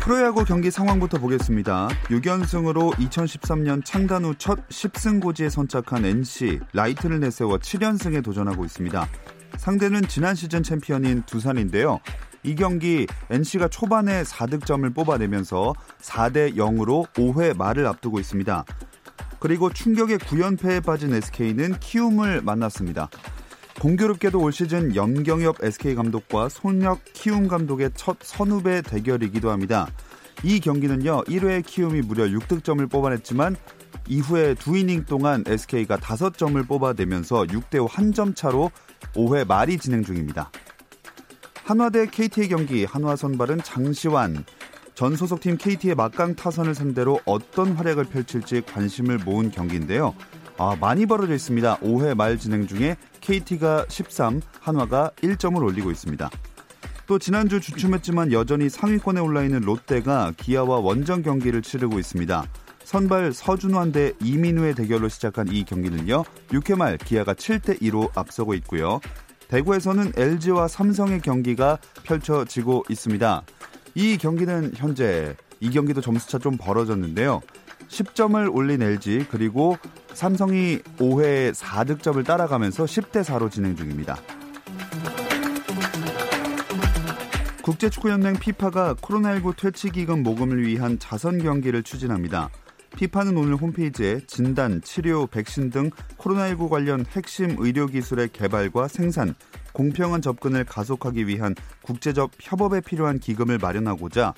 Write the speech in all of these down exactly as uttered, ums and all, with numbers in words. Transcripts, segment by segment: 프로야구 경기 상황부터 보겠습니다. 육 연승으로 이천십삼 년 창단 후 첫 십 승 고지에 선착한 엔씨, 라이트를 내세워 칠 연승에 도전하고 있습니다. 상대는 지난 시즌 챔피언인 두산인데요. 이 경기 엔씨가 초반에 사 득점을 뽑아내면서 사 대 영으로 오 회 말을 앞두고 있습니다. 그리고 충격의 구 연패에 빠진 에스케이는 키움을 만났습니다. 공교롭게도 올 시즌 염경엽 에스케이 감독과 손혁 키움 감독의 첫 선후배 대결이기도 합니다. 이 경기는요, 일 회에 키움이 무려 육 득점을 뽑아냈지만 이후에 이 이닝 동안 에스케이가 다섯 점을 뽑아내면서 육 대 오 한 점 차로 오 회 말이 진행 중입니다. 한화 대 케이티의 경기, 한화 선발은 장시환. 전 소속팀 케이티의 막강 타선을 상대로 어떤 활약을 펼칠지 관심을 모은 경기인데요. 아, 많이 벌어져 있습니다. 오 회 말 진행 중에 케이티가 십삼, 한화가 일 점을 올리고 있습니다. 또 지난주 주춤했지만 여전히 상위권에 올라있는 롯데가 기아와 원정 경기를 치르고 있습니다. 선발 서준환 대 이민우의 대결로 시작한 이 경기는요, 육 회 말 기아가 칠 대 이로 앞서고 있고요. 대구에서는 엘지와 삼성의 경기가 펼쳐지고 있습니다. 이 경기는 현재, 이 경기도 점수차 좀 벌어졌는데요. 십 점을 올린 엘지, 그리고 삼성이 오 회에 사 득점을 따라가면서 십 대 사로 진행 중입니다. 국제축구연맹 피파가 코로나십구 퇴치기금 모금을 위한 자선 경기를 추진합니다. 피파는 오늘 홈페이지에 진단, 치료, 백신 등 코로나십구 관련 핵심 의료기술의 개발과 생산, 공평한 접근을 가속하기 위한 국제적 협업에 필요한 기금을 마련하고자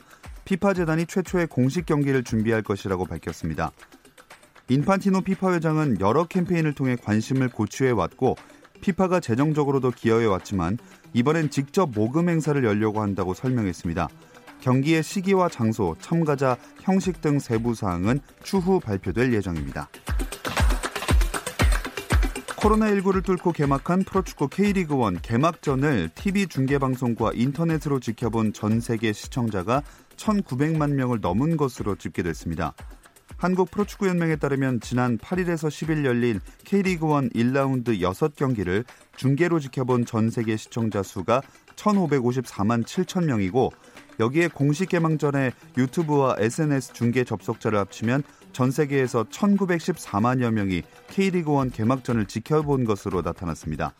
피파 재단이 최초의 공식 경기를 준비할 것이라고 밝혔습니다. 인판티노 피파 회장은 여러 캠페인을 통해 관심을 고취해왔고 피파가 재정적으로도 기여해왔지만 이번엔 직접 모금 행사를 열려고 한다고 설명했습니다. 경기의 시기와 장소, 참가자, 형식 등 세부 사항은 추후 발표될 예정입니다. 코로나십구를 뚫고 개막한 프로축구 K리그일 개막전을 티비 중계방송과 인터넷으로 지켜본 전 세계 시청자가 천구백만 명을 넘은 것으로 집계됐습니다. 한국 프로축구연맹에 따르면 지난 팔 일에서 십 일 열린 K리그일 일 라운드 여섯 경기를 중계로 지켜본 전 세계 시청자 수가 천오백오십사만 칠천 명이고 여기에 공식 개막전에 유튜브와 에스엔에스 중계 접속자를 합치면 전 세계에서 천구백십사만여 명이 K리그일 개막전을 지켜본 것으로 나타났습니다.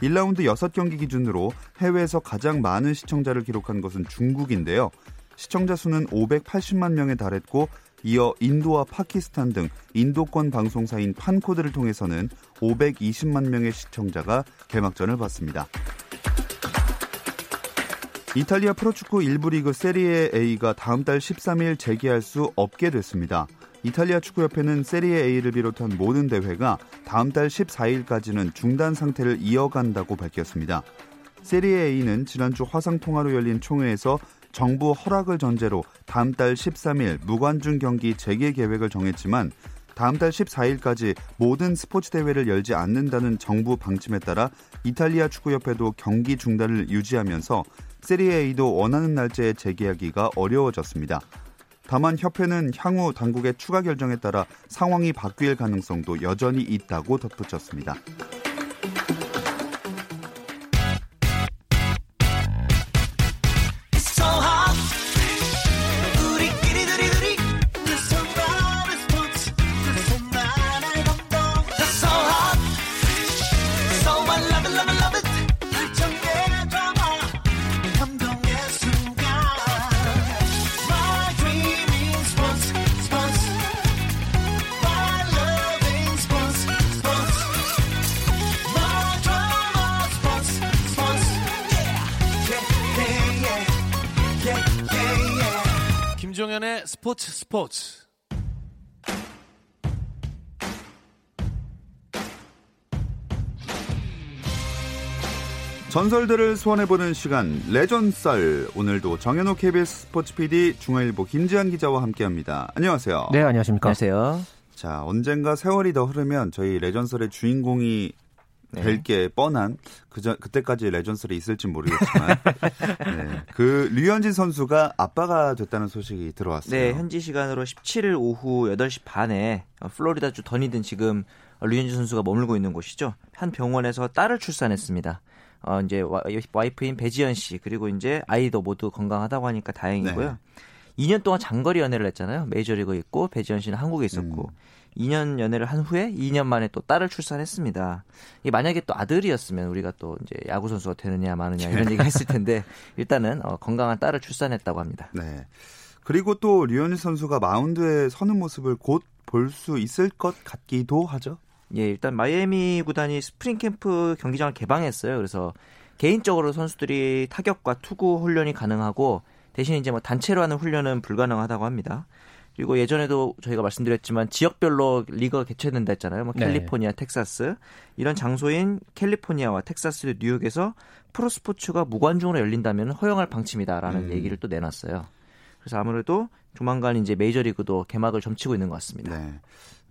일 라운드 여섯 경기 기준으로 해외에서 가장 많은 시청자를 기록한 것은 중국인데요. 시청자 수는 오백팔십만 명에 달했고 이어 인도와 파키스탄 등 인도권 방송사인 판코드를 통해서는 오백이십만 명의 시청자가 개막전을 봤습니다. 이탈리아 프로축구 일 부 리그 세리에 A가 다음 달 십삼 일 재개할 수 없게 됐습니다. 이탈리아 축구협회는 세리에 A를 비롯한 모든 대회가 다음 달 십사 일까지는 중단 상태를 이어간다고 밝혔습니다. 세리에 A는 지난주 화상통화로 열린 총회에서 정부 허락을 전제로 다음 달 십삼 일 무관중 경기 재개 계획을 정했지만 다음 달 십사 일까지 모든 스포츠 대회를 열지 않는다는 정부 방침에 따라 이탈리아 축구협회도 경기 중단을 유지하면서 세리에A도 원하는 날짜에 재개하기가 어려워졌습니다. 다만 협회는 향후 당국의 추가 결정에 따라 상황이 바뀔 가능성도 여전히 있다고 덧붙였습니다. 스포츠 스포츠 전설들을 소환해보는 시간 레전썰, 오늘도 정현호 케이비에스 스포츠 피디, 중앙일보 김지한 기자와 함께합니다. 안녕하세요. 네, 안녕하십니까. 안녕하세요. 자, 언젠가 세월이 더 흐르면 저희 레전썰의 주인공이 네. 될 게 뻔한 그저, 그때까지 레전설이 있을지 모르겠지만 네, 그 류현진 선수가 아빠가 됐다는 소식이 들어왔어요. 네, 현지 시간으로 십칠일 오후 여덟 시 반에 플로리다주 더니든, 지금 류현진 선수가 머물고 있는 곳이죠. 한 병원에서 딸을 출산했습니다. 어, 이제 와이프인 배지현 씨, 그리고 이제 아이도 모두 건강하다고 하니까 다행이고요. 네. 이 년 동안 장거리 연애를 했잖아요. 메이저리그 있고 배지현 씨는 한국에 있었고. 음. 이 년 연애를 한 후에 이 년 만에 또 딸을 출산했습니다. 이게 만약에 또 아들이었으면 우리가 또 이제 야구 선수가 되느냐 마느냐 이런 얘기 했을 텐데, 일단은 어, 건강한 딸을 출산했다고 합니다. 네. 그리고 또 류현진 선수가 마운드에 서는 모습을 곧 볼 수 있을 것 같기도 하죠. 예, 일단 마이애미 구단이 스프링 캠프 경기장을 개방했어요. 그래서 개인적으로 선수들이 타격과 투구 훈련이 가능하고, 대신 이제 뭐 단체로 하는 훈련은 불가능하다고 합니다. 그리고 예전에도 저희가 말씀드렸지만 지역별로 리그가 개최된다 했잖아요. 뭐 캘리포니아, 네. 텍사스 이런 장소인 캘리포니아와 텍사스, 뉴욕에서 프로스포츠가 무관중으로 열린다면 허용할 방침이다라는 음. 얘기를 또 내놨어요. 그래서 아무래도 조만간 이제 메이저리그도 개막을 점치고 있는 것 같습니다. 네.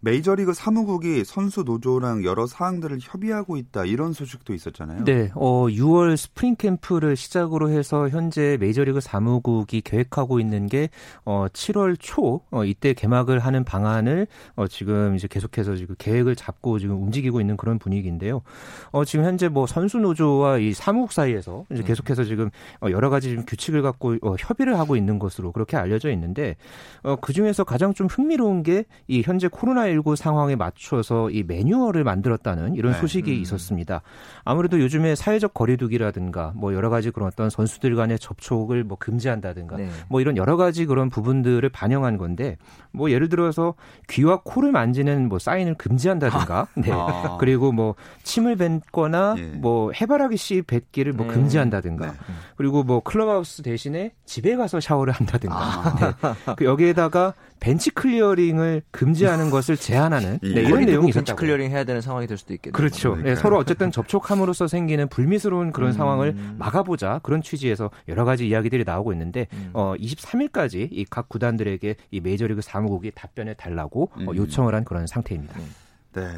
메이저리그 사무국이 선수 노조랑 여러 사항들을 협의하고 있다, 이런 소식도 있었잖아요. 네, 어, 유월 스프링 캠프를 시작으로 해서 현재 메이저리그 사무국이 계획하고 있는 게 어, 칠월 초 어, 이때 개막을 하는 방안을 어, 지금 이제 계속해서 지금 계획을 잡고 지금 움직이고 있는 그런 분위기인데요. 어, 지금 현재 뭐 선수 노조와 이 사무국 사이에서 이제 계속해서 지금 여러 가지 지금 규칙을 갖고 어, 협의를 하고 있는 것으로 그렇게 알려져 있는데, 어, 그 중에서 가장 좀 흥미로운 게 이 현재 코로나 일구 상황에 맞춰서 이 매뉴얼을 만들었다는 이런 소식이 네. 음. 있었습니다. 아무래도 요즘에 사회적 거리두기라든가 뭐 여러 가지 그런 어떤 선수들 간의 접촉을 뭐 금지한다든가 네. 뭐 이런 여러 가지 그런 부분들을 반영한 건데, 뭐 예를 들어서 귀와 코를 만지는 뭐 사인을 금지한다든가 아. 네. 아. 그리고 뭐 침을 뱉거나 네. 뭐 해바라기 씨 뱉기를 뭐 네. 금지한다든가 네. 그리고 뭐 클럽하우스 대신에 집에 가서 샤워를 한다든가 아. 네. 그 여기에다가 벤치 클리어링을 금지하는 것을 제한하는 네, 네, 이런 내용이 있었다고. 벤치 클리어링 해야 되는 상황이 될 수도 있겠네요. 그렇죠. 네, 서로 어쨌든 접촉함으로써 생기는 불미스러운 그런 음. 상황을 막아보자, 그런 취지에서 여러 가지 이야기들이 나오고 있는데 음. 어, 이십삼일까지 이 각 구단들에게 이 메이저리그 사무국이 답변해 달라고 음. 어, 요청을 한 그런 상태입니다. 음. 네.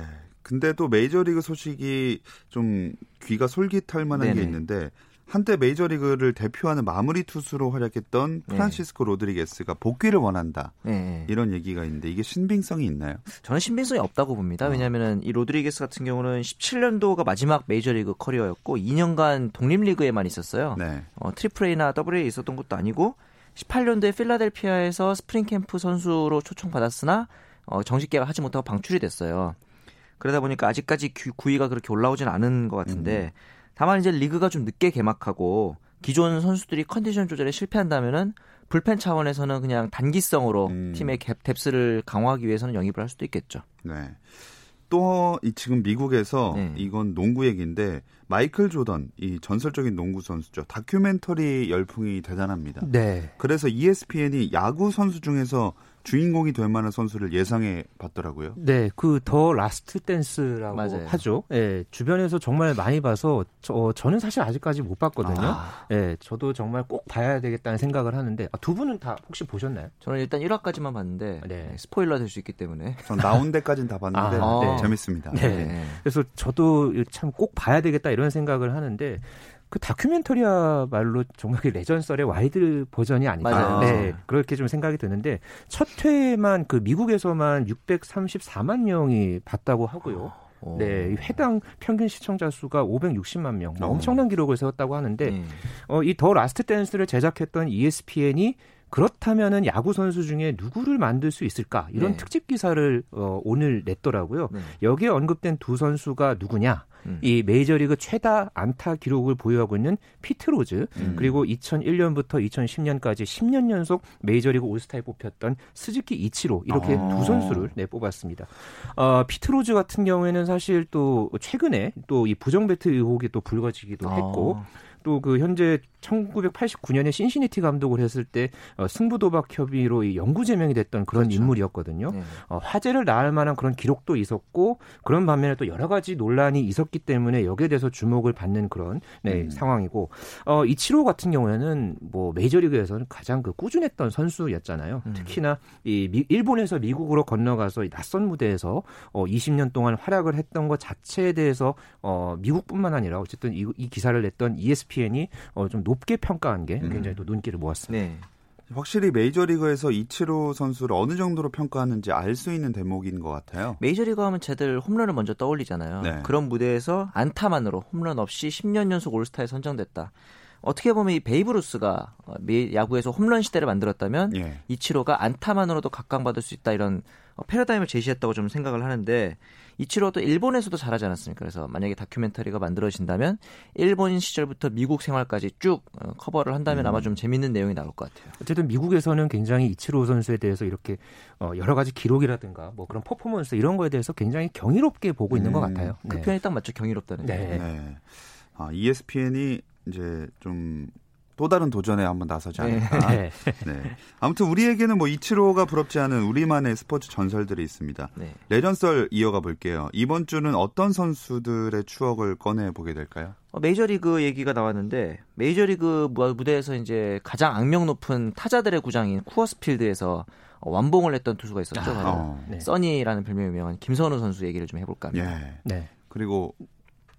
근데 또 메이저리그 소식이 좀 귀가 솔깃할 만한 네네. 게 있는데, 한때 메이저리그를 대표하는 마무리 투수로 활약했던 프란시스코 네. 로드리게스가 복귀를 원한다. 네. 이런 얘기가 있는데, 이게 신빙성이 있나요? 저는 신빙성이 없다고 봅니다. 어. 왜냐하면 이 로드리게스 같은 경우는 십칠년도가 마지막 메이저리그 커리어였고 이 년간 독립리그에만 있었어요. 네. 어, 트리플 A나 더블 A에 있었던 것도 아니고, 십팔년도에 필라델피아에서 스프링캠프 선수로 초청받았으나 어, 정식 계약하지 못하고 방출이 됐어요. 그러다 보니까 아직까지 구위가 그렇게 올라오진 않은 것 같은데 음. 다만 이제 리그가 좀 늦게 개막하고 기존 선수들이 컨디션 조절에 실패한다면은 불펜 차원에서는 그냥 단기성으로 음. 팀의 갭, 뎁스를 강화하기 위해서는 영입을 할 수도 있겠죠. 네. 또 이 지금 미국에서 네. 이건 농구 얘기인데, 마이클 조던, 이 전설적인 농구 선수죠. 다큐멘터리 열풍이 대단합니다. 네. 그래서 이에스피엔이 야구 선수 중에서 주인공이 될 만한 선수를 예상해 봤더라고요. 네, 그 더 라스트 댄스라고 맞아요. 하죠. 예, 주변에서 정말 많이 봐서 저, 어, 저는 사실 아직까지 못 봤거든요. 아. 예, 저도 정말 꼭 봐야 되겠다는 생각을 하는데, 아, 두 분은 다 혹시 보셨나요? 저는 일단 일화까지만 봤는데 네. 스포일러 될 수 있기 때문에 전 나온 데까지는 다 봤는데 아, 네. 재밌습니다. 네. 네. 그래서 저도 참 꼭 봐야 되겠다 이런 생각을 하는데, 그 다큐멘터리야말로 정말 레전설의 와이드 버전이 아닐까. 네, 그렇게 좀 생각이 드는데, 첫 회만 그 미국에서만 육백삼십사만 명이 봤다고 하고요. 오. 네, 해당 평균 시청자 수가 오백육십만 명, 뭐 엄청난 기록을 세웠다고 하는데 음. 어, 이 더 라스트 댄스를 제작했던 이에스피엔이 그렇다면은 야구 선수 중에 누구를 만들 수 있을까, 이런 네. 특집 기사를 어, 오늘 냈더라고요. 네. 여기에 언급된 두 선수가 누구냐? 음. 이 메이저리그 최다 안타 기록을 보유하고 있는 피트로즈, 음. 그리고 이천일년부터 이천십년까지 십년 연속 메이저리그 올스타에 뽑혔던 스즈키 이치로, 이렇게 아. 두 선수를 네, 뽑았습니다. 어, 피트로즈 같은 경우에는 사실 또 최근에 또 이 부정 배트 의혹이 또 불거지기도 아. 했고. 또 그 현재 천구백팔십구 년에 신시내티 감독을 했을 때 어, 승부도박 협의로 이 영구 제명이 됐던 그런 그렇죠. 인물이었거든요. 네. 어, 화제를 낳을 만한 그런 기록도 있었고 그런 반면에 또 여러 가지 논란이 있었기 때문에 여기에 대해서 주목을 받는 그런 네, 음. 상황이고 어, 이치로 같은 경우에는 뭐 메이저리그에서는 가장 그 꾸준했던 선수였잖아요. 음. 특히나 이 미, 일본에서 미국으로 건너가서 이 낯선 무대에서 어, 이십 년 동안 활약을 했던 것 자체에 대해서 어, 미국뿐만 아니라 어쨌든 이, 이 기사를 냈던 이에스피엔이 어, 좀 높게 평가한 게 굉장히 음. 또 눈길을 모았습니다. 네. 확실히 메이저리그에서 이치로 선수를 어느 정도로 평가하는지 알 수 있는 대목인 것 같아요. 메이저리그 하면 쟤들 홈런을 먼저 떠올리잖아요. 네. 그런 무대에서 안타만으로 홈런 없이 십 년 연속 올스타에 선정됐다. 어떻게 보면 이 베이브 루스가 야구에서 홈런 시대를 만들었다면 예. 이치로가 안타만으로도 각광받을 수 있다 이런 패러다임을 제시했다고 좀 생각을 하는데 이치로도 일본에서도 잘하지 않았습니까? 그래서 만약에 다큐멘터리가 만들어진다면 일본 시절부터 미국 생활까지 쭉 커버를 한다면 아마 좀 재밌는 내용이 나올 것 같아요. 어쨌든 미국에서는 굉장히 이치로 선수에 대해서 이렇게 여러 가지 기록이라든가 뭐 그런 퍼포먼스 이런 거에 대해서 굉장히 경이롭게 보고 있는 음, 것 같아요. 그 네. 표현이 딱 맞죠. 경이롭다는 네. 네. 네. 아, 이에스피엔이 이제 좀 또 다른 도전에 한번 나서지 않을까. 네. 네. 아무튼 우리에게는 뭐 이치로가 부럽지 않은 우리만의 스포츠 전설들이 있습니다. 네. 레전썰 이어가 볼게요. 이번 주는 어떤 선수들의 추억을 꺼내 보게 될까요? 어, 메이저리그 얘기가 나왔는데 메이저리그 무대에서 이제 가장 악명 높은 타자들의 구장인 쿠어스필드에서 완봉을 했던 투수가 있었죠. 아, 어. 네. 써니라는 별명이 유명한 김선우 선수 얘기를 좀 해볼까 합니다. 예. 네. 그리고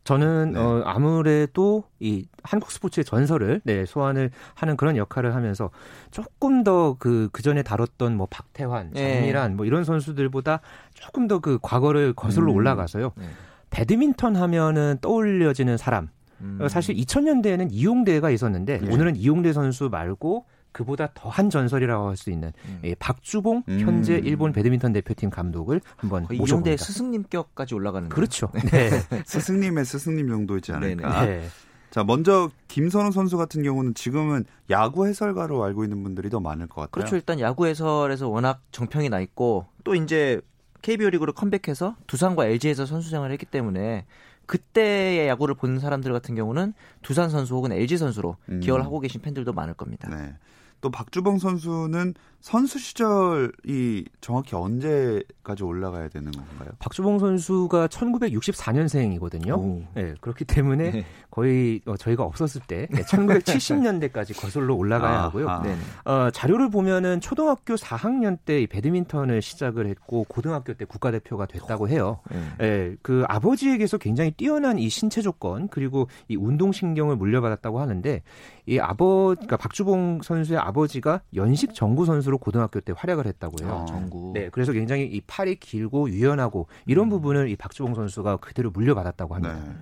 저는 네. 어, 아무래도 이 한국 스포츠의 전설을 네, 소환을 하는 그런 역할을 하면서 조금 더 그 그 전에 다뤘던 뭐 박태환, 장미란 네. 뭐 이런 선수들보다 조금 더 그 과거를 거슬러 음. 올라가서요. 네. 배드민턴 하면은 떠올려지는 사람. 음. 사실 이천 년대에는 이용대가 있었는데 네. 오늘은 이용대 선수 말고 그보다 더한 전설이라고 할 수 있는 음. 예, 박주봉 현재 음. 일본 배드민턴 대표팀 감독을 한번 모셔봅니다. 이용대 스승님격까지 올라가는 거예요. 그렇죠. 네. 스승님의 스승님 정도 있지 않을까. 네. 자, 먼저 김선우 선수 같은 경우는 지금은 야구 해설가로 알고 있는 분들이 더 많을 것 같아요. 그렇죠. 일단 야구 해설에서 워낙 정평이 나 있고 또 이제 케이비오 리그로 컴백해서 두산과 엘지에서 선수생활을 했기 때문에 그때의 야구를 본 사람들 같은 경우는 두산 선수 혹은 엘지 선수로 음. 기여를 하고 계신 팬들도 많을 겁니다. 네. 또 박주봉 선수는 선수 시절이 정확히 언제까지 올라가야 되는 건가요? 박주봉 선수가 천구백육십사 년생이거든요. 네, 그렇기 때문에 네. 거의 저희가 없었을 때 천구백칠십 년대까지 거슬러 올라가야 아, 하고요. 아. 어, 자료를 보면은 초등학교 사 학년 때 배드민턴을 시작을 했고 고등학교 때 국가대표가 됐다고 해요. 음. 네, 그 아버지에게서 굉장히 뛰어난 이 신체 조건 그리고 이 운동신경을 물려받았다고 하는데 이 아버, 그러니까 박주봉 선수의 아버지가 연식 정구 선수로 고등학교 때 활약을 했다고 해요. 아, 정구. 네, 그래서 굉장히 이 팔이 길고 유연하고 이런 음. 부분을 이 박주봉 선수가 그대로 물려받았다고 합니다. 네.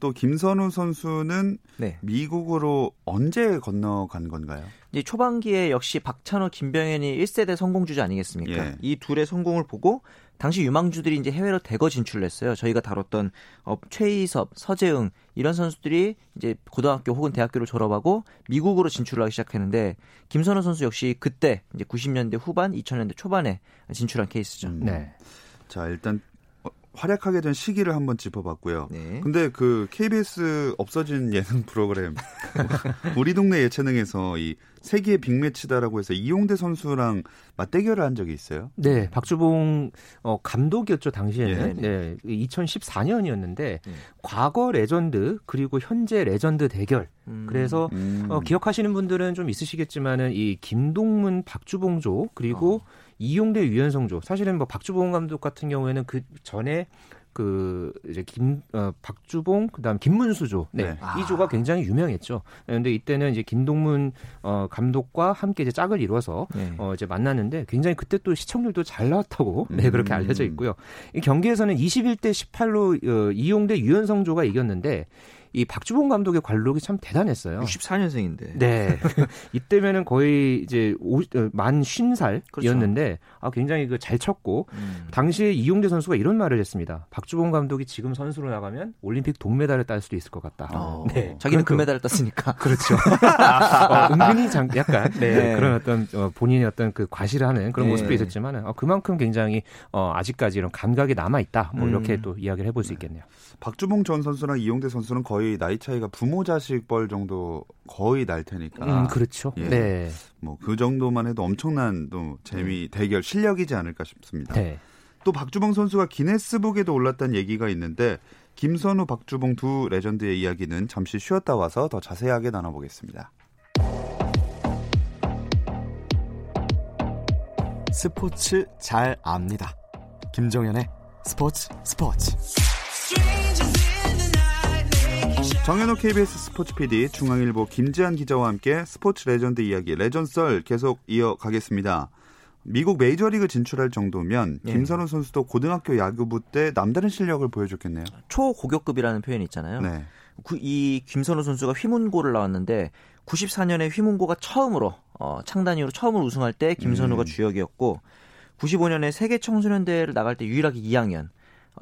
또 김선우 선수는 네. 미국으로 언제 건너간 건가요? 이제 초반기에 역시 박찬호, 김병현이 일 세대 성공주자 아니겠습니까? 예. 이 둘의 성공을 보고 당시 유망주들이 이제 해외로 대거 진출했어요. 저희가 다뤘던 어, 최희섭, 서재응 이런 선수들이 이제 고등학교 혹은 대학교를 졸업하고 미국으로 진출하기 시작했는데 김선우 선수 역시 그때 이제 구십 년대 후반, 이천 년대 초반에 진출한 케이스죠. 음. 네. 자, 일단 활약하게 된 시기를 한번 짚어봤고요. 네. 근데 그 케이비에스 없어진 예능 프로그램 우리 동네 예체능에서 이 세기의 빅매치다라고 해서 이용대 선수랑 맞대결을 한 적이 있어요? 네, 박주봉 어, 감독이었죠 당시에는. 예. 네, 이천십사 년이었는데 예. 과거 레전드 그리고 현재 레전드 대결. 음. 그래서 음. 어, 기억하시는 분들은 좀 있으시겠지만은 이 김동문, 박주봉조 그리고 어. 이용대 유연성조. 사실은 뭐 박주봉 감독 같은 경우에는 그 전에 그 이제 김 어, 박주봉 그다음 김문수조 네, 네. 아. 이 조가 굉장히 유명했죠. 그런데 네, 이때는 이제 김동문 어, 감독과 함께 이제 짝을 이뤄서 네. 어, 이제 만났는데 굉장히 그때 또 시청률도 잘 나왔다고 네, 그렇게 알려져 있고요. 이 경기에서는 이십일 대 십팔로 어, 이용대 유연성조가 이겼는데. 이 박주봉 감독의 관록이 참 대단했어요. 육십사 년생인데. 네. 이때면은 거의 이제 오, 만 쉰 살이었는데 그렇죠. 아, 굉장히 그 잘 쳤고 음. 당시에 이용대 선수가 이런 말을 했습니다. 박주봉 감독이 지금 선수로 나가면 올림픽 동메달을 딸 수도 있을 것 같다. 어. 네. 자기는 금메달을 땄으니까. 그렇죠. 어, 은근히 장, 약간 네, 네. 그런 어떤 어, 본인의 어떤 그 과시를 하는 그런 네. 모습도 있었지만 어, 그만큼 굉장히 어, 아직까지 이런 감각이 남아 있다. 뭐 이렇게 음. 또 이야기를 해볼 수 있겠네요. 박주봉 전 선수랑 이용대 선수는 거의 거의 나이 차이가 부모 자식 벌 정도 거의 날 테니까. 음, 그렇죠. 예. 네. 뭐 그 정도만 해도 엄청난 또 재미, 대결, 실력이지 않을까 싶습니다. 네. 또 박주봉 선수가 기네스북에도 올랐다는 얘기가 있는데 김선우, 박주봉 두 레전드의 이야기는 잠시 쉬었다 와서 더 자세하게 나눠보겠습니다. 스포츠 잘 압니다. 김종현의 스포츠 스포츠. 정현호 케이비에스 스포츠 피디, 중앙일보 김지한 기자와 함께 스포츠 레전드 이야기, 레전썰 계속 이어가겠습니다. 미국 메이저리그 진출할 정도면 김선우 선수도 고등학교 야구부 때 남다른 실력을 보여줬겠네요. 초고교급이라는 표현이 있잖아요. 네. 그, 이 김선우 선수가 휘문고를 나왔는데 구십사 년에 휘문고가 처음으로 어, 창단이후로 처음으로 우승할 때 김선우가 음. 주역이었고 구십오 년에 세계 청소년대회를 나갈 때 유일하게 이 학년.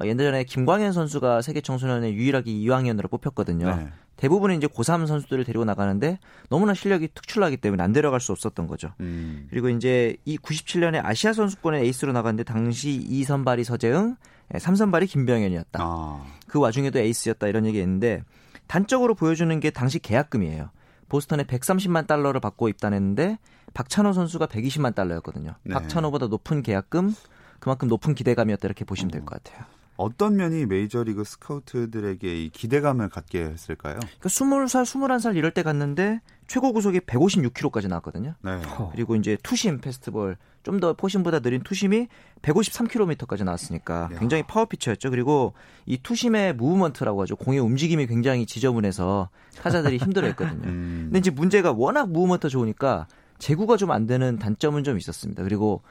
어, 옛날에 김광현 선수가 세계 청소년의 유일하게 이 학년으로 뽑혔거든요. 네. 대부분은 이제 고삼 선수들을 데리고 나가는데 너무나 실력이 특출나기 때문에 안 데려갈 수 없었던 거죠. 음. 그리고 이제 이 구십칠 년에 아시아 선수권의 에이스로 나갔는데 당시 이 선발이 서재응, 삼 선발이 김병현이었다. 아. 그 와중에도 에이스였다 이런 얘기 있는데 단적으로 보여주는 게 당시 계약금이에요. 보스턴에 백삼십만 달러를 받고 입단했는데 박찬호 선수가 백이십만 달러였거든요. 네. 박찬호보다 높은 계약금, 그만큼 높은 기대감이었다 이렇게 보시면 될 것 같아요. 어떤 면이 메이저리그 스카우트들에게 이 기대감을 갖게 했을까요? 그러니까 스무 살, 스물한 살 이럴 때 갔는데 최고 구속이 백오십육 킬로미터까지 나왔거든요. 네. 그리고 이제 투심 페스티벌, 좀 더 포심보다 느린 투심이 백오십삼 킬로미터까지 나왔으니까 굉장히 파워피처였죠. 그리고 이 투심의 무브먼트라고 하죠. 공의 움직임이 굉장히 지저분해서 타자들이 힘들어했거든요. 음. 근데 이제 문제가 워낙 무브먼트 좋으니까 제구가 좀 안 되는 단점은 좀 있었습니다. 그리고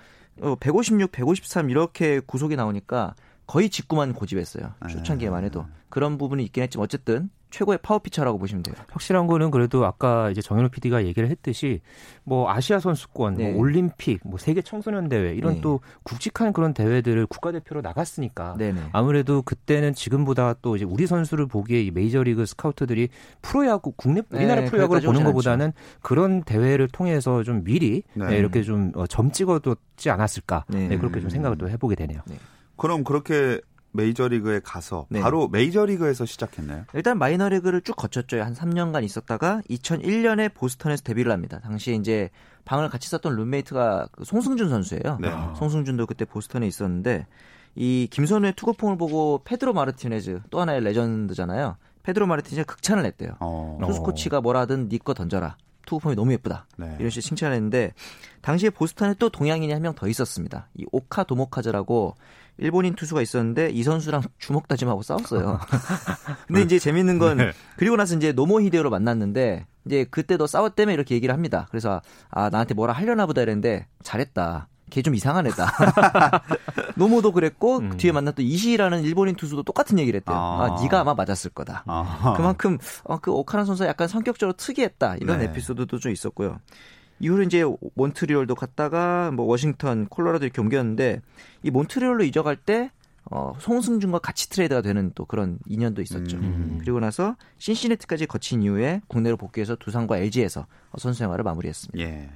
백오십육, 백오십삼 이렇게 구속이 나오니까 거의 직구만 고집했어요. 초창기에만 해도. 그런 부분이 있긴 했지만 어쨌든 최고의 파워피처라고 보시면 돼요. 확실한 거는 그래도 아까 이제 정현우 피디가 얘기를 했듯이 뭐 아시아 선수권, 네. 뭐 올림픽, 뭐 세계 청소년 대회 이런 네. 또 굵직한 그런 대회들을 국가대표로 나갔으니까 네네. 아무래도 그때는 지금보다 또 이제 우리 선수를 보기에 이 메이저리그 스카우트들이 프로야구 국내 우리나라 네, 프로야구를 보는 것보다는 그런 대회를 통해서 좀 미리 네. 네, 이렇게 좀 점 찍어뒀지 않았을까 네. 네, 그렇게 좀 생각을 또 해보게 되네요. 네. 그럼 그렇게 메이저리그에 가서 네. 바로 메이저리그에서 시작했나요? 일단 마이너리그를 쭉 거쳤죠. 한 삼 년간 있었다가 이천일 년에 보스턴에서 데뷔를 합니다. 당시에 이제 방을 같이 썼던 룸메이트가 송승준 선수예요. 네. 송승준도 그때 보스턴에 있었는데 이 김선우의 투구폼을 보고 페드로 마르티네즈 또 하나의 레전드잖아요. 페드로 마르티네즈가 극찬을 했대요. 어. 투수 코치가 뭐라 하든 네 거 던져라. 투구폼이 너무 예쁘다. 네. 이런 식으로 칭찬을 했는데 당시에 보스턴에 또 동양인이 한 명 더 있었습니다. 이 오카 도모카즈라고 일본인 투수가 있었는데 이 선수랑 주먹 다짐하고 싸웠어요. 근데 이제 재밌는 건 네. 그리고 나서 이제 노모 히데오로 만났는데 이제 그때도 싸웠다며 이렇게 얘기를 합니다. 그래서 아 나한테 뭐라 하려나 보다 이랬는데 잘했다. 걔 좀 이상한 애다. 노모도 그랬고 음. 뒤에 만났던 이시라는 일본인 투수도 똑같은 얘기를 했대요. 아, 아 네가 아마 맞았을 거다. 아하. 그만큼 어, 그 오카란 선수가 약간 성격적으로 특이했다. 이런 네. 에피소드도 좀 있었고요. 이후로 이제 몬트리올도 갔다가 뭐 워싱턴, 콜로라도 이렇게 옮겼는데 이 몬트리올로 이적할 때 어, 송승준과 같이 트레이드가 되는 또 그런 인연도 있었죠. 음. 그리고 나서 신시내티까지 거친 이후에 국내로 복귀해서 두산과 엘지에서 선수 생활을 마무리했습니다. 예.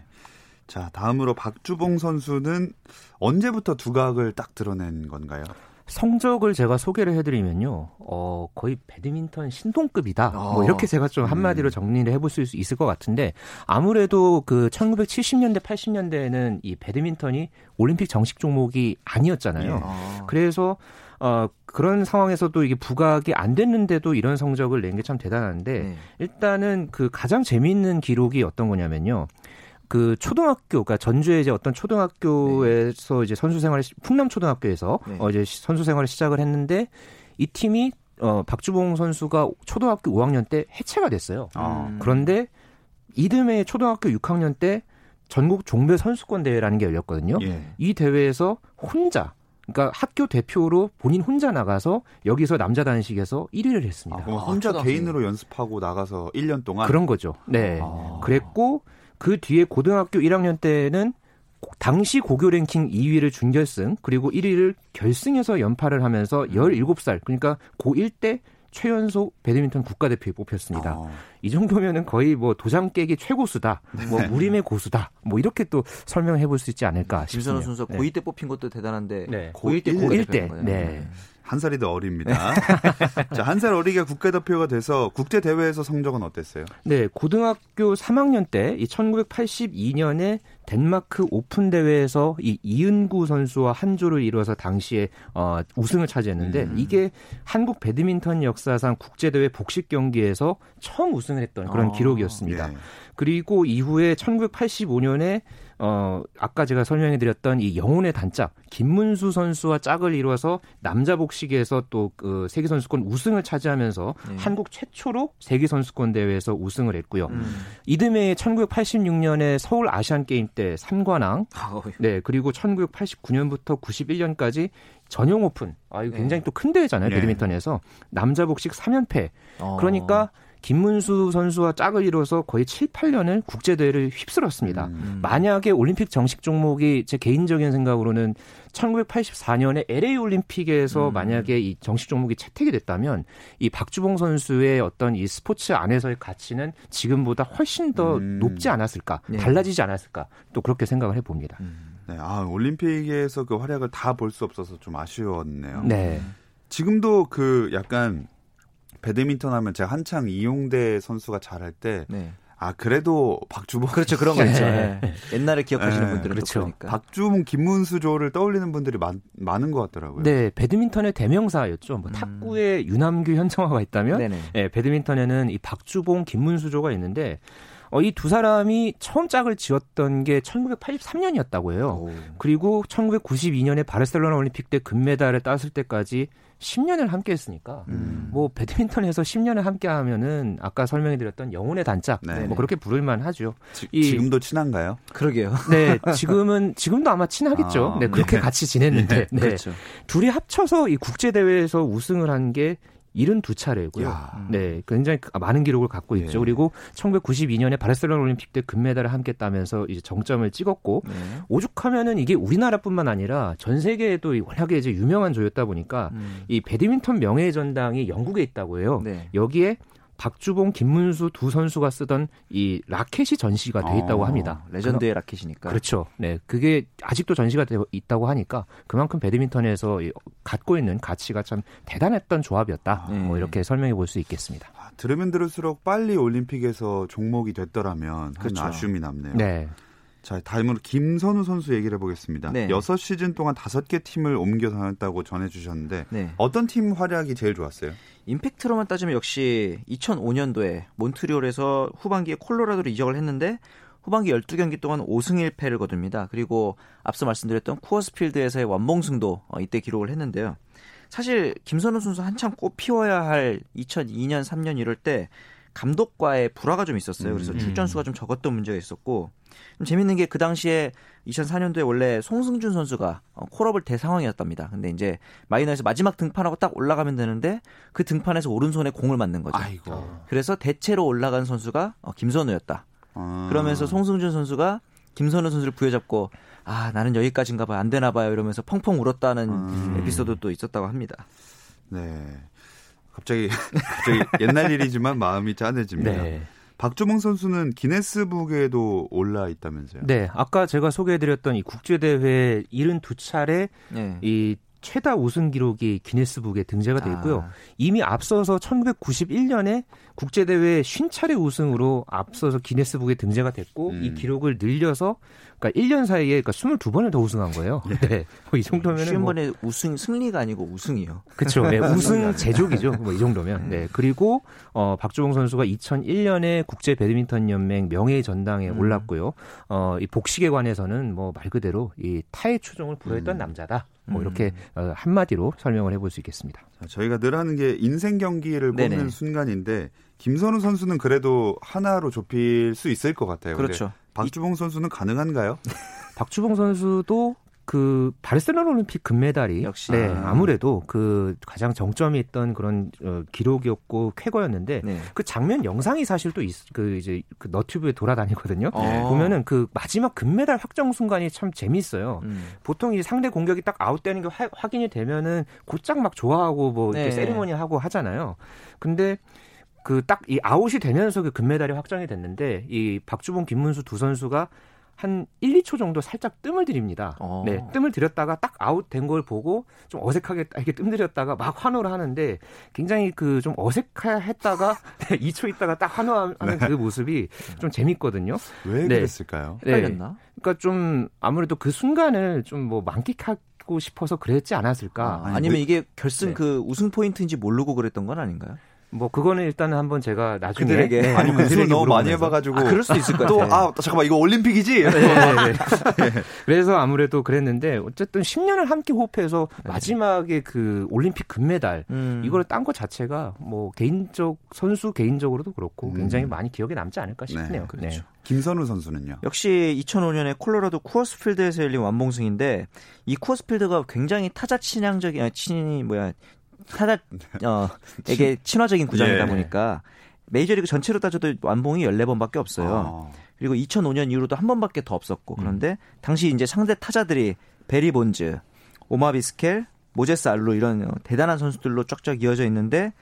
자, 다음으로 박주봉 선수는 언제부터 두각을 딱 드러낸 건가요? 성적을 제가 소개를 해드리면요, 어, 거의 배드민턴 신동급이다. 어. 뭐 이렇게 제가 좀 한마디로 정리를 해볼 수 있을 것 같은데 아무래도 그 천구백칠십 년대, 팔십 년대에는 이 배드민턴이 올림픽 정식 종목이 아니었잖아요. 예. 그래서 어, 그런 상황에서도 이게 부각이 안 됐는데도 이런 성적을 낸 게 참 대단한데 네. 일단은 그 가장 재미있는 기록이 어떤 거냐면요. 그 초등학교, 그러니까 전주의 이제 어떤 초등학교에서 네. 이제 선수 생활을 풍남 초등학교에서 네. 어 이제 선수 생활을 시작을 했는데 이 팀이 어 박주봉 선수가 초등학교 오 학년 때 해체가 됐어요. 아. 그런데 이듬해 초등학교 육 학년 때 전국 종별 선수권 대회라는 게 열렸거든요. 예. 이 대회에서 혼자 그러니까 학교 대표로 본인 혼자 나가서 여기서 남자 단식에서 일 위를 했습니다. 아, 혼자 개인으로 연습하고 나가서 일 년 동안 그런 거죠. 네. 아. 그랬고 그 뒤에 고등학교 일 학년 때는 당시 고교 랭킹 이 위를 준결승 그리고 일 위를 결승에서 연파를 하면서 열일곱 살 그러니까 고일 때 최연소 배드민턴 국가대표에 뽑혔습니다. 아. 이 정도면은 거의 뭐 도장 깨기 최고수다, 네. 뭐 무림의 고수다, 뭐 이렇게 또 설명해 볼 수 있지 않을까 싶습니다. 김선호 선수 고이 때 뽑힌 것도 대단한데 네. 고일 때 고일 때. 네. 한 살이 더 어립니다. 자, 한 살 어리게 국가대표가 돼서 국제 대회에서 성적은 어땠어요? 네, 고등학교 삼 학년 때 이 천구백팔십이 년에 덴마크 오픈 대회에서 이 이은구 선수와 한조를 이뤄서 당시에 어, 우승을 차지했는데 음. 이게 한국 배드민턴 역사상 국제 대회 복식 경기에서 처음 우승을 했던 그런 어, 기록이었습니다. 예. 그리고 이후에 천구백팔십오 년에 어, 아까 제가 설명해드렸던 이 영혼의 단짝 김문수 선수와 짝을 이뤄서 남자 복식에서 또 그 세계선수권 우승을 차지하면서 네. 한국 최초로 세계선수권 대회에서 우승을 했고요. 음. 이듬해 천구백팔십육 년에 서울 아시안게임 때 삼관왕, 네, 그리고 천구백팔십구 년부터 구십일 년까지 전용 오픈, 아, 이거 굉장히 네. 또 큰 대회잖아요. 네. 배드민턴에서 남자 복식 삼 연패. 어. 그러니까 김문수 선수와 짝을 이뤄서 거의 칠, 팔 년을 국제대회를 휩쓸었습니다. 음. 만약에 올림픽 정식 종목이 제 개인적인 생각으로는 천구백팔십사 년에 엘에이 올림픽에서 음. 만약에 이 정식 종목이 채택이 됐다면 이 박주봉 선수의 어떤 이 스포츠 안에서의 가치는 지금보다 훨씬 더 음. 높지 않았을까, 네. 달라지지 않았을까, 또 그렇게 생각을 해봅니다. 음. 네, 아, 올림픽에서 그 활약을 다 볼 수 없어서 좀 아쉬웠네요. 네. 지금도 그 약간 배드민턴 하면 제가 한창 이용대 선수가 잘할 때, 네. 아, 그래도 박주봉. 그렇죠. 그런 거 있죠. 네. 옛날에 기억하시는 네. 분들은 그렇죠. 그러니까. 박주봉, 김문수 조를 떠올리는 분들이 많, 많은 것 같더라고요. 네. 배드민턴의 대명사였죠. 뭐 음. 탁구의 유남규 현정화가 있다면, 네, 배드민턴에는 이 박주봉, 김문수 조가 있는데, 어, 이 두 사람이 처음 짝을 지었던 게 천구백팔십삼 년이었다고 해요. 오. 그리고 천구백구십이 년에 바르셀로나 올림픽 때 금메달을 땄을 때까지 십 년을 함께 했으니까 음. 뭐 배드민턴에서 십 년을 함께 하면은 아까 설명해드렸던 영혼의 단짝 네네. 뭐 그렇게 부를만 하죠. 지, 이, 지금도 친한가요? 그러게요. 네, 지금은 지금도 아마 친하겠죠. 아, 네, 그렇게 네. 같이 지냈는데 네. 그렇죠. 둘이 합쳐서 이 국제 대회에서 우승을 한 게 칠십이 차례고요. 야. 네, 굉장히 많은 기록을 갖고 있죠. 네. 그리고 천구백구십이 년에 바르셀로나 올림픽 때 금메달을 함께 따면서 이제 정점을 찍었고 네. 오죽하면은 이게 우리나라뿐만 아니라 전 세계에도 워낙에 이제 유명한 조였다 보니까 음. 이 배드민턴 명예의 전당이 영국에 있다고 해요. 네. 여기에 박주봉, 김문수 두 선수가 쓰던 이 라켓이 전시가 돼 있다고 아, 합니다. 레전드의 그럼, 라켓이니까. 그렇죠. 네, 그게 아직도 전시가 돼 있다고 하니까 그만큼 배드민턴에서 갖고 있는 가치가 참 대단했던 조합이었다. 아, 네. 뭐 이렇게 설명해 볼 수 있겠습니다. 아, 들으면 들을수록 빨리 올림픽에서 종목이 됐더라면 그렇죠. 아쉬움이 남네요. 네. 자, 다음으로 김선우 선수 얘기를 해보겠습니다. 네. 여섯 시즌 동안 다섯 개 팀을 옮겨 다녔다고 전해주셨는데 네. 어떤 팀 활약이 제일 좋았어요? 임팩트로만 따지면 역시 이천오 년도에 몬트리올에서 후반기에 콜로라도로 이적을 했는데 후반기 열두 경기 동안 오 승 일 패를 거둡니다. 그리고 앞서 말씀드렸던 쿠어스필드에서의 완봉승도 이때 기록을 했는데요. 사실 김선우 선수 한참 꽃 피워야 할 이천이 년, 삼 년 이럴 때 감독과의 불화가 좀 있었어요. 그래서 음. 출전수가 좀 적었던 문제가 있었고 좀 재밌는 게 그 당시에 이천사 년도에 원래 송승준 선수가 콜업을 대상황이었답니다. 근데 이제 마이너에서 마지막 등판하고 딱 올라가면 되는데 그 등판에서 오른손에 공을 맞는 거죠. 아이고. 그래서 대체로 올라간 선수가 김선우였다. 아. 그러면서 송승준 선수가 김선우 선수를 부여잡고 아 나는 여기까지인가 봐요. 안 되나 봐요. 이러면서 펑펑 울었다는 음. 에피소드도 있었다고 합니다. 네. 갑자기, 갑자기 옛날 일이지만 마음이 짠해집니다. 네. 박주봉 선수는 기네스북에도 올라 있다면서요? 네, 아까 제가 소개해드렸던 이 국제대회 칠십이 차례 네. 이 최다 우승 기록이 기네스북에 등재가 돼 있고요. 아. 이미 앞서서 천구백구십일 년에 국제대회 오십 차례 우승으로 앞서서 기네스북에 등재가 됐고 음. 이 기록을 늘려서 그러니까 일 년 사이에 그러니까 이십이 번을 더 우승한 거예요. 네. 네. 뭐 이 정도면은 이십일 번에 뭐... 우승 승리가 아니고 우승이요. 그렇죠. 네, 우승 제조기죠. 뭐 이 정도면. 네. 그리고 어, 박주봉 선수가 이천일 년에 국제 배드민턴 연맹 명예의 전당에 음. 올랐고요. 어, 이 복식에 관해서는 뭐 말 그대로 이 타의 추종을 부여했던 음. 남자다. 뭐 이렇게 음. 한마디로 설명을 해볼 수 있겠습니다. 저희가 늘 하는 게 인생 경기를 뽑는 네네. 순간인데 김선우 선수는 그래도 하나로 좁힐 수 있을 것 같아요. 그렇죠. 박주봉 이... 선수는 가능한가요? 박주봉 선수도 그 바르셀로나 올림픽 금메달이 역시 네, 아. 아무래도 그 가장 정점이 있던 그런 어, 기록이었고 쾌거였는데 네. 그 장면 영상이 사실 또 그 이제 그 너튜브에 돌아다니거든요. 네. 보면은 그 마지막 금메달 확정 순간이 참 재밌어요. 음. 보통 이제 상대 공격이 딱 아웃되는 게 화, 확인이 되면은 곧장 막 좋아하고 뭐 네. 이렇게 세리머니 하고 하잖아요. 근데 그 딱 이 아웃이 되면서 그 금메달이 확정이 됐는데 이 박주봉, 김문수 두 선수가 한 일, 이 초 정도 살짝 뜸을 들입니다. 어. 네, 뜸을 들였다가 딱 아웃된 걸 보고 좀 어색하게 이렇게 뜸 들였다가 막 환호를 하는데 굉장히 그 좀 어색했다가 네, 이 초 있다가 딱 환호하는 네. 그 모습이 좀 재밌거든요. 왜 그랬을까요? 네. 헷갈렸나? 네. 그러니까 좀 아무래도 그 순간을 좀 뭐 만끽할 고 싶어서 그랬지 않았을까? 아, 아니면 이게 결승 네. 그 우승 포인트인지 모르고 그랬던 건 아닌가요? 뭐 그거는 일단은 한번 제가 나중에 그들에게 네. 아니 그들을 너무 많이 해봐가지고 아, 그럴 수 있을 것 같아요. 또 아 잠깐만 이거 올림픽이지? 네, 네, 네. 그래서 아무래도 그랬는데 어쨌든 십 년을 함께 호흡해서 마지막에 그 올림픽 금메달 음. 이걸 딴 것 자체가 뭐 개인적 선수 개인적으로도 그렇고 굉장히 음. 많이 기억에 남지 않을까 싶네요. 네, 그렇죠. 네. 김선우 선수는요? 역시 이천오 년에 콜로라도 쿠어스필드에서 열린 완봉승인데 이 쿠어스필드가 굉장히 타자 친향적인 아, 친 뭐야? 타자, 어, 되게 친화적인 구장이다 네. 보니까 메이저리그 전체로 따져도 완봉이 열네 번밖에 없어요. 아. 그리고 이천오 년 이후로도 한 번밖에 더 없었고 그런데 음. 당시 이제 상대 타자들이 베리 본즈, 오마비스켈, 모제스 알로 이런 대단한 선수들로 쫙쫙 이어져 있는데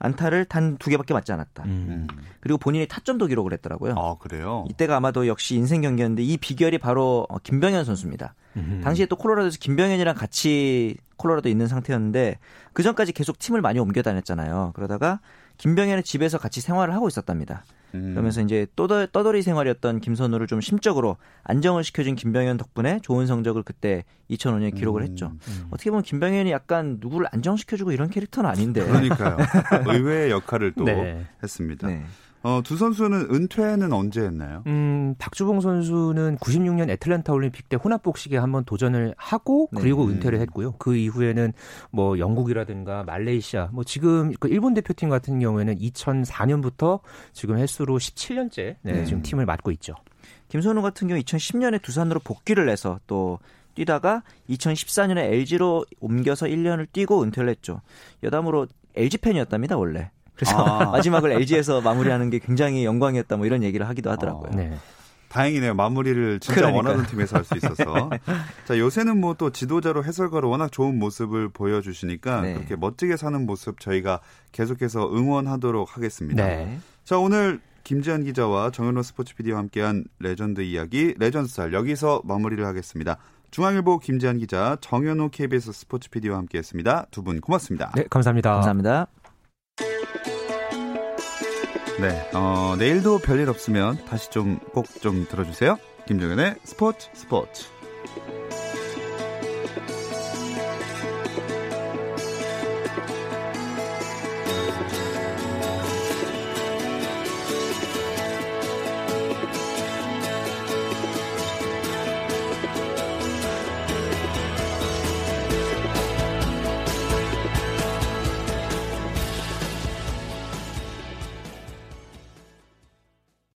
안타를 단 두 개밖에 맞지 않았다. 음. 그리고 본인이 타점도 기록을 했더라고요. 아, 그래요? 이때가 아마도 역시 인생 경기였는데 이 비결이 바로 김병현 선수입니다. 음. 당시에 또 콜로라도에서 김병현이랑 같이 콜로라도 있는 상태였는데 그 전까지 계속 팀을 많이 옮겨 다녔잖아요. 그러다가 김병현의 집에서 같이 생활을 하고 있었답니다. 음. 그러면서 이제 떠돌, 떠돌이 생활이었던 김선우를 좀 심적으로 안정을 시켜준 김병현 덕분에 좋은 성적을 그때 이천오 년에 기록을 음. 했죠. 음. 어떻게 보면 김병현이 약간 누구를 안정시켜주고 이런 캐릭터는 아닌데. 그러니까요. 의외의 역할을 또 네. 했습니다. 네. 어, 두 선수는 은퇴는 언제 했나요? 음, 박주봉 선수는 구십육 년 애틀랜타 올림픽 때 혼합복식에 한번 도전을 하고 그리고 네. 은퇴를 했고요. 그 이후에는 뭐 영국이라든가 말레이시아, 뭐 지금 그 일본 대표팀 같은 경우에는 이천사 년부터 지금 횟수로 십칠 년째 네, 네. 지금 팀을 맡고 있죠. 김선우 같은 경우 이천십 년에 두산으로 복귀를 해서 또 뛰다가 이천십사 년에 엘지로 옮겨서 일 년을 뛰고 은퇴를 했죠. 여담으로 엘지 팬이었답니다, 원래. 그래서 아. 마지막을 엘지에서 마무리하는 게 굉장히 영광이었다 뭐 이런 얘기를 하기도 하더라고요. 아, 네. 다행이네요. 마무리를 진짜 그러니까. 원하는 팀에서 할 수 있어서. 자, 요새는 뭐 또 지도자로 해설가로 워낙 좋은 모습을 보여주시니까 네. 그렇게 멋지게 사는 모습 저희가 계속해서 응원하도록 하겠습니다. 네. 자, 오늘 김지현 기자와 정현호 스포츠 피디와 함께한 레전드 이야기 레전드살 여기서 마무리를 하겠습니다. 중앙일보 김지현 기자, 정현호 케이비에스 스포츠 피디와 함께했습니다. 두 분 고맙습니다. 네, 감사합니다. 감사합니다. 네, 어, 내일도 별일 없으면 다시 좀 꼭 좀 들어주세요. 김종현의 스포츠 스포츠.